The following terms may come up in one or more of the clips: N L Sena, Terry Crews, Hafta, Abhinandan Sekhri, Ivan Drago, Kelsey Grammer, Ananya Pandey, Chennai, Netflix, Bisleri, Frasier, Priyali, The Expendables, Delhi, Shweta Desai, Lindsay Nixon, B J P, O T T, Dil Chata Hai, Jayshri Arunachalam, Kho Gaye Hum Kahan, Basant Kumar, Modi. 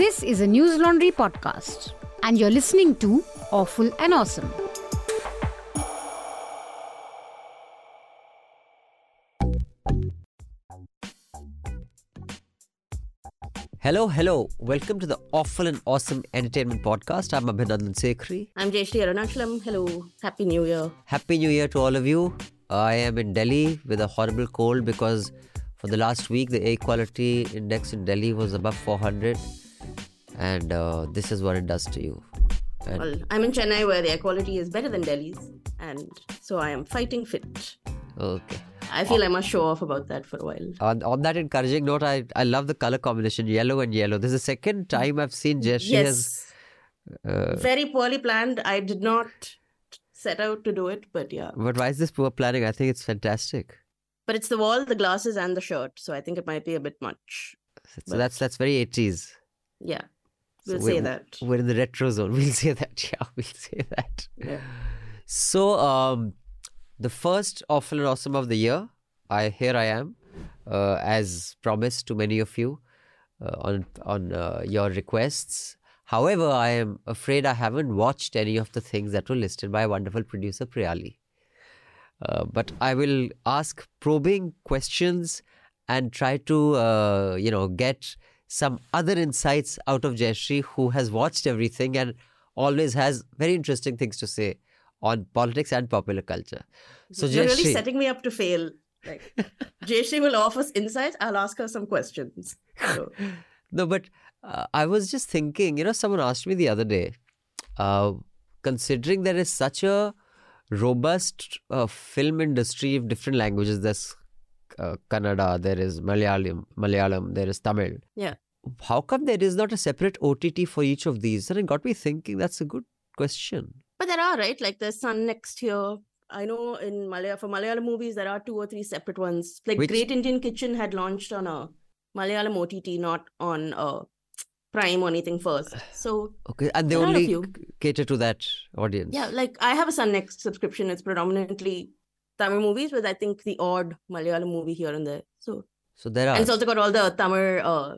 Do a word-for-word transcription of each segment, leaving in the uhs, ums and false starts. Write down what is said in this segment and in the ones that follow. This is a News Laundry podcast, and you're listening to Awful and Awesome. Hello, hello. Welcome to the Awful and Awesome Entertainment Podcast. I'm Abhinandan Sekhri. I'm Jayshri Arunachalam. Hello. Happy New Year. Happy New Year to all of you. I am in Delhi with a horrible cold because for the last week, the air quality index in Delhi was above four hundred. And uh, this is what it does to you. And well, I'm in Chennai where the air quality is better than Delhi's. And so I am fighting fit. Okay. I feel oh. I must show off about that for a while. On, on that encouraging note, I, I love the color combination, yellow and yellow. This is the second time I've seen Jayashri yes. has... Uh, very poorly planned. I did not set out to do it, but yeah. But why is this poor planning? I think it's fantastic. But it's the wall, the glasses and the shirt. So I think it might be a bit much. So but that's that's very eighties. Yeah. We'll so say that. We're in the retro zone. We'll say that. Yeah, we'll say that. Yeah. So, um... the first Awful and Awesome of the year, I here I am, uh, as promised to many of you uh, on on uh, your requests. However, I am afraid I haven't watched any of the things that were listed by wonderful producer Priyali. Uh, but I will ask probing questions and try to uh, you know get some other insights out of Jayashri, who has watched everything and always has very interesting things to say on politics and popular culture. So You're Jayashri, really setting me up to fail. Like, Jayashri will offer us insights. I'll ask her some questions. So. No, but uh, I was just thinking, you know, someone asked me the other day, uh, considering there is such a robust uh, film industry of different languages, there's uh, Kannada, there is Malayalam, Malayalam, there is Tamil. Yeah. How come there is not a separate O T T for each of these? And it got me thinking, that's a good question. But there are, right? Like there's Sun Next here. I know in Malaya, for Malayalam movies, there are two or three separate ones. Like Which... Great Indian Kitchen had launched on a Malayalam O T T, not on a Prime or anything first. So okay, and they only cater to that audience. Yeah, like I have a Sun Next subscription. It's predominantly Tamil movies with I think the odd Malayalam movie here and there. So so there are. And it's also got all the Tamil. Uh,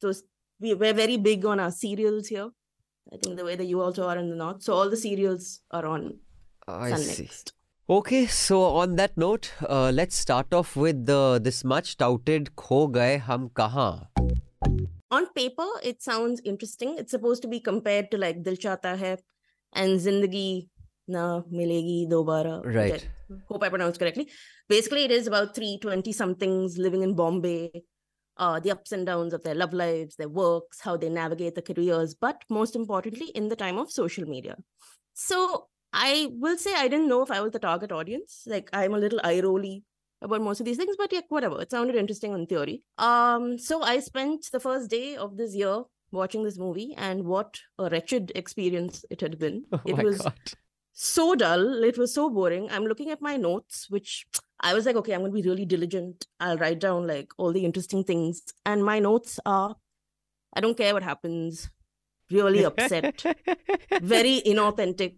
so we we're very big on our serials here. I think the way that you also are in the north. So all the serials are on I Sun see. Next. Okay, so on that note, uh, let's start off with the, this much touted Kho Gaye Hum Kahan. On paper, it sounds interesting. It's supposed to be compared to like Dil Chata Hai and Zindagi Na Milegi Dobara. Right. Which I hope I pronounced correctly. Basically, it is about three twenty-somethings living in Bombay. Uh, the ups and downs of their love lives, their works, how they navigate their careers, but most importantly, in the time of social media. So I will say I didn't know if I was the target audience. Like I'm a little eye-rolly about most of these things, but yeah, whatever. It sounded interesting in theory. Um, so I spent the first day of this year watching this movie, and what a wretched experience it had been. Oh it was God. so dull. It was so boring. I'm looking at my notes, which... I was like, okay, I'm going to be really diligent. I'll write down like all the interesting things. And my notes are, I don't care what happens. Really upset. Very inauthentic.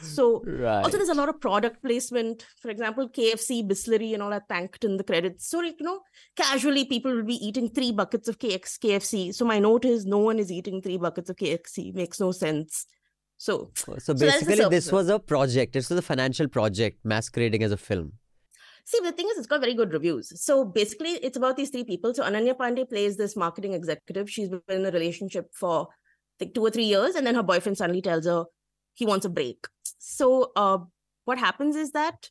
So right. Also there's a lot of product placement. For example, K F C, Bisleri and all are thanked in the credits. So you know, casually people will be eating three buckets of K F C. So my note is no one is eating three buckets of K F C. Makes no sense. So, so, so basically this was a project. This was a financial project masquerading as a film. See, the thing is, it's got very good reviews. So basically, it's about these three people. So Ananya Pandey plays this marketing executive. She's been in a relationship for like two or three years. And then her boyfriend suddenly tells her he wants a break. So uh, what happens is that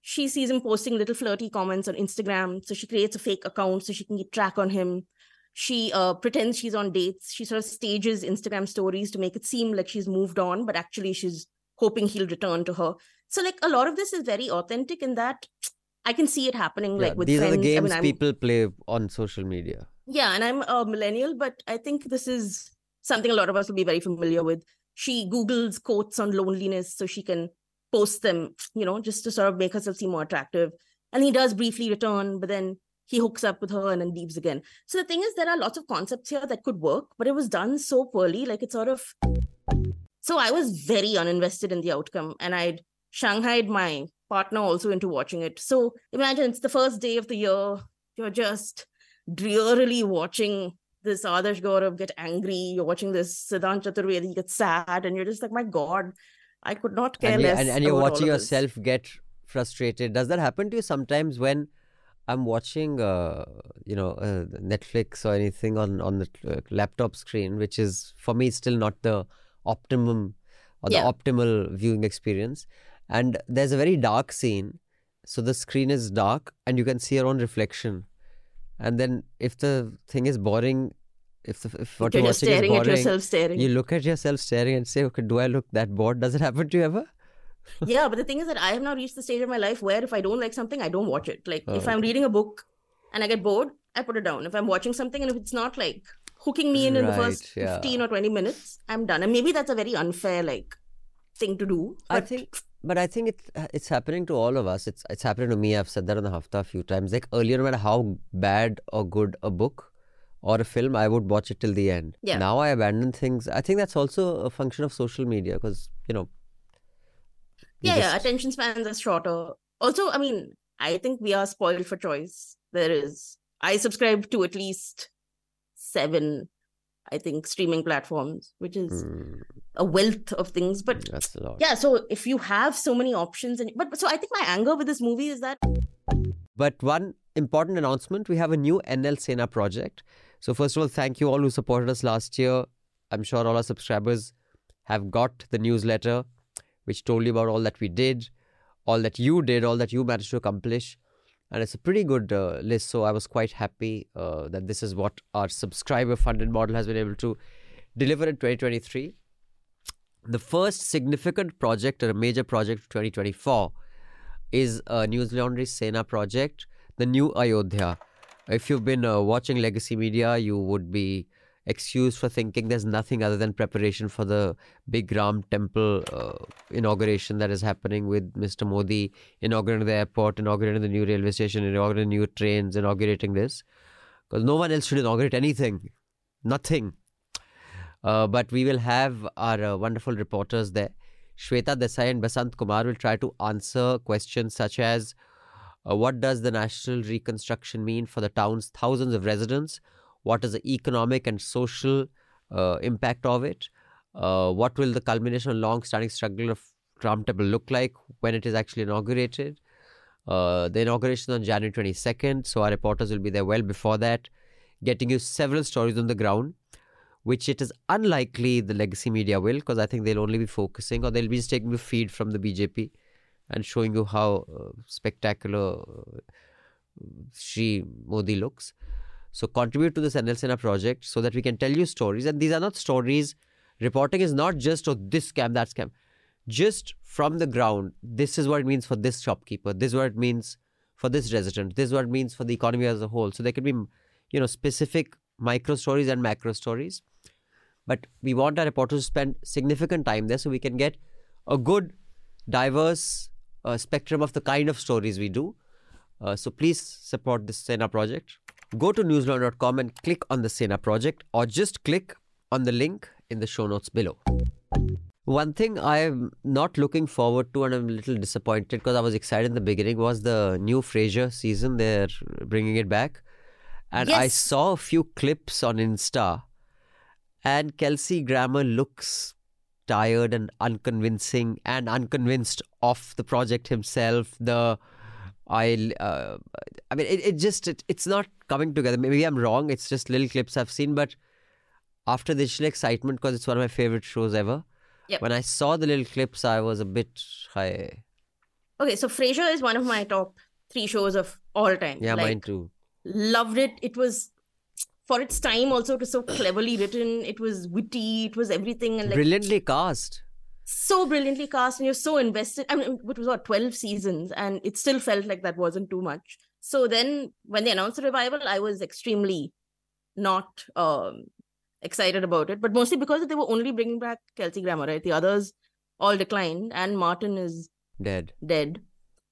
she sees him posting little flirty comments on Instagram. So she creates a fake account so she can keep track on him. She uh, pretends she's on dates. She sort of stages Instagram stories to make it seem like she's moved on. But actually, she's hoping he'll return to her. So like a lot of this is very authentic in that... I can see it happening like yeah, with these friends. These are the games I mean, people play on social media. Yeah, and I'm a millennial, but I think this is something a lot of us will be very familiar with. She Googles quotes on loneliness so she can post them, you know, just to sort of make herself seem more attractive. And he does briefly return, but then he hooks up with her and then leaves again. So the thing is, there are lots of concepts here that could work, but it was done so poorly, like it's sort of... So I was very uninvested in the outcome and I'd Shanghai'd my... partner also into watching it. So imagine it's the first day of the year. You're just drearily watching this Adarsh Gaurav get angry, you're watching this Siddhant Chaturvedi get sad, and you're just like, my God, I could not care and less. And, and you're watching yourself this. Get frustrated. Does that happen to you sometimes when I'm watching, uh, you know, uh, Netflix or anything on, on the uh, laptop screen, which is for me still not the optimum or yeah. the optimal viewing experience. And there's a very dark scene. So the screen is dark and you can see your own reflection. And then if the thing is boring, if, the, if what you're, you're watching is boring, yourself staring. You look at yourself staring and say, okay, do I look that bored? Does it happen to you ever? Yeah, but the thing is that I have now reached the stage of my life where if I don't like something, I don't watch it. Like oh, if okay. I'm reading a book and I get bored, I put it down. If I'm watching something and if it's not like hooking me in right, in the first yeah. fifteen or twenty minutes, I'm done. And maybe that's a very unfair like thing to do. But... I think... But I think it's, it's happening to all of us. It's it's happened to me. I've said that on the Hafta a few times. Like earlier, no matter how bad or good a book or a film, I would watch it till the end. Yeah. Now I abandon things. I think that's also a function of social media because, you know. You yeah, just... yeah. Attention spans are shorter. Also, I mean, I think we are spoiled for choice. There is. I subscribe to at least seven, I think, streaming platforms, which is... Mm. a wealth of things, but that's a lot. Yeah, so if you have so many options, and but so I think my anger with this movie is that. But one important announcement, we have a new N L Sena project. So first of all, thank you all who supported us last year. I'm sure all our subscribers have got the newsletter, which told you about all that we did, all that you did, all that you managed to accomplish. And it's a pretty good uh, list. So I was quite happy uh, that this is what our subscriber funded model has been able to deliver in twenty twenty-three. The first significant project or a major project of twenty twenty-four is a News Laundry Sena project, the New Ayodhya. If you've been uh, watching Legacy Media, you would be excused for thinking there's nothing other than preparation for the big Ram Temple uh, inauguration that is happening with Mister Modi inaugurating the airport, inaugurating the new railway station, inaugurating new trains, inaugurating this. Because no one else should inaugurate anything. Nothing. Uh, but we will have our uh, wonderful reporters there. Shweta Desai and Basant Kumar will try to answer questions such as uh, what does the national reconstruction mean for the town's thousands of residents? What is the economic and social uh, impact of it? Uh, what will the culmination of long-standing struggle of Ram Temple look like when it is actually inaugurated? Uh, the inauguration on January twenty-second, so our reporters will be there well before that, getting you several stories on the ground, which it is unlikely the Legacy Media will, because I think they'll only be focusing or they'll be just taking the feed from the B J P and showing you how uh, spectacular uh, Shri Modi looks. So contribute to this N L Sena project so that we can tell you stories. And these are not stories. Reporting is not just, oh, this scam, that scam. Just from the ground, this is what it means for this shopkeeper. This is what it means for this resident. This is what it means for the economy as a whole. So there can be, you know, specific micro stories and macro stories. But we want our reporters to spend significant time there so we can get a good, diverse uh, spectrum of the kind of stories we do. Uh, so please support this Sena project. Go to newslaw dot com and click on the Sena project or just click on the link in the show notes below. One thing I'm not looking forward to and I'm a little disappointed because I was excited in the beginning was the new Frasier season. They're bringing it back. And yes. I saw a few clips on Insta. And Kelsey Grammer looks tired and unconvincing and unconvinced of the project himself. The I, uh, I mean, it, it just, it, it's not coming together. Maybe I'm wrong. It's just little clips I've seen. But after the initial excitement, because it's one of my favorite shows ever, yep. when I saw the little clips, I was a bit high. Okay, so Frasier is one of my top three shows of all time. Yeah, like, mine too. Loved it. It was... For its time also, it was so cleverly written. It was witty. It was everything. And like, brilliantly cast. So brilliantly cast. And you're so invested. I mean, it was what, twelve seasons. And it still felt like that wasn't too much. So then when they announced the revival, I was extremely not um, excited about it. But mostly because they were only bringing back Kelsey Grammer, right? The others all declined. And Martin is dead. Dead.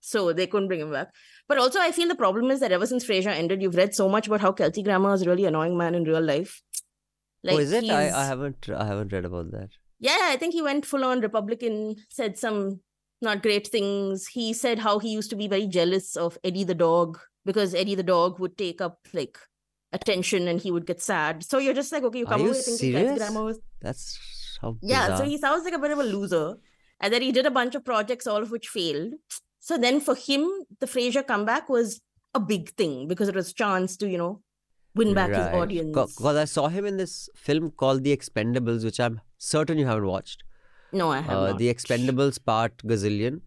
So they couldn't bring him back. But also I feel the problem is that ever since Frasier ended, you've read so much about how Kelsey Grammer is a really annoying man in real life. Like, oh, is it? I, I haven't I haven't read about that. Yeah, I think he went full on Republican, said some not great things. He said how he used to be very jealous of Eddie the dog because Eddie the dog would take up like attention and he would get sad. So you're just like, okay, you come over thinking Kelsey Grammer was... That's so bizarre. Yeah, so he sounds like a bit of a loser. And then he did a bunch of projects, all of which failed. So then for him, the Frasier comeback was a big thing because it was a chance to, you know, win back right. his audience. Because I saw him in this film called The Expendables, which I'm certain you haven't watched. No, I have uh, not. The Expendables part gazillion.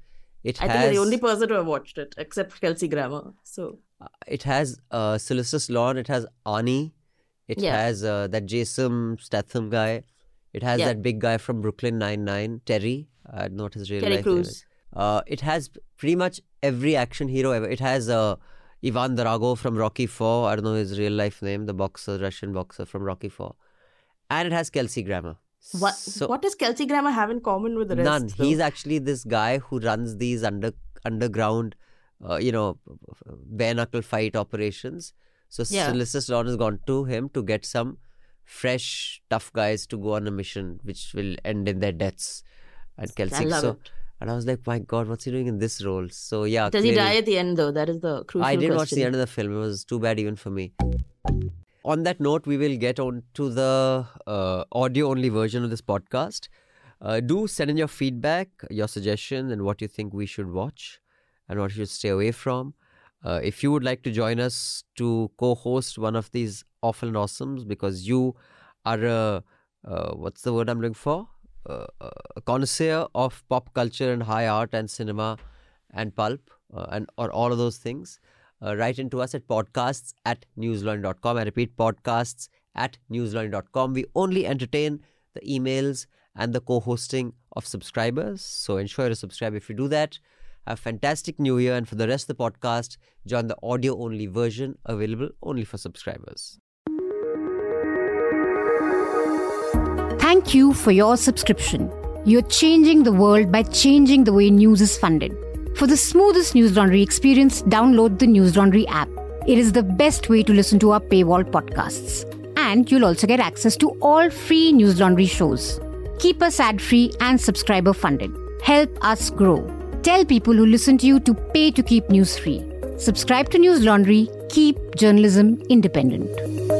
It I has, think I'm the only person to have watched it, except Kelsey Grammer. So it has uh, Sylvester Stallone. It has Arnie. It yeah. has uh, that Jason Statham guy. It has yeah. that big guy from Brooklyn Nine-Nine, Terry. Uh, not his real Terry life Crews. Name. Uh, it has pretty much every action hero ever. It has uh, Ivan Drago from Rocky four. I don't know his real life name. The boxer, Russian boxer from Rocky four. And it has Kelsey Grammer. What, so, what does Kelsey Grammer have in common with the rest? None. Though? He's actually this guy who runs these under underground, uh, you know, bare-knuckle fight operations. So yeah. Sylvester Stallone has gone to him to get some fresh, tough guys to go on a mission which will end in their deaths. And Kelsey, I love so, it. And I was like, my God, what's he doing in this role? So yeah. Does clearly, he die at the end though? That is the crucial question. I didn't question. watch the end of the film. It was too bad even for me. On that note, we will get on to the uh, audio-only version of this podcast. Uh, do send in your feedback, your suggestions, and what you think we should watch and what you should stay away from. Uh, if you would like to join us to co-host one of these Awful and Awesomes, because you are a, uh, what's the word I'm looking for? Uh, a connoisseur of pop culture and high art and cinema and pulp uh, and or all of those things. Uh, write into us at podcasts at newsline dot com. I repeat, podcasts at newsline dot com. We only entertain the emails and the co-hosting of subscribers. So ensure to subscribe if you do that. Have a fantastic new year. And for the rest of the podcast, join the audio-only version available only for subscribers. Thank you for your subscription. You're changing the world by changing the way news is funded. For the smoothest News Laundry experience, download the News Laundry app. It is the best way to listen to our paywall podcasts. And you'll also get access to all free News Laundry shows. Keep us ad-free and subscriber-funded. Help us grow. Tell people who listen to you to pay to keep news free. Subscribe to News Laundry. Keep journalism independent.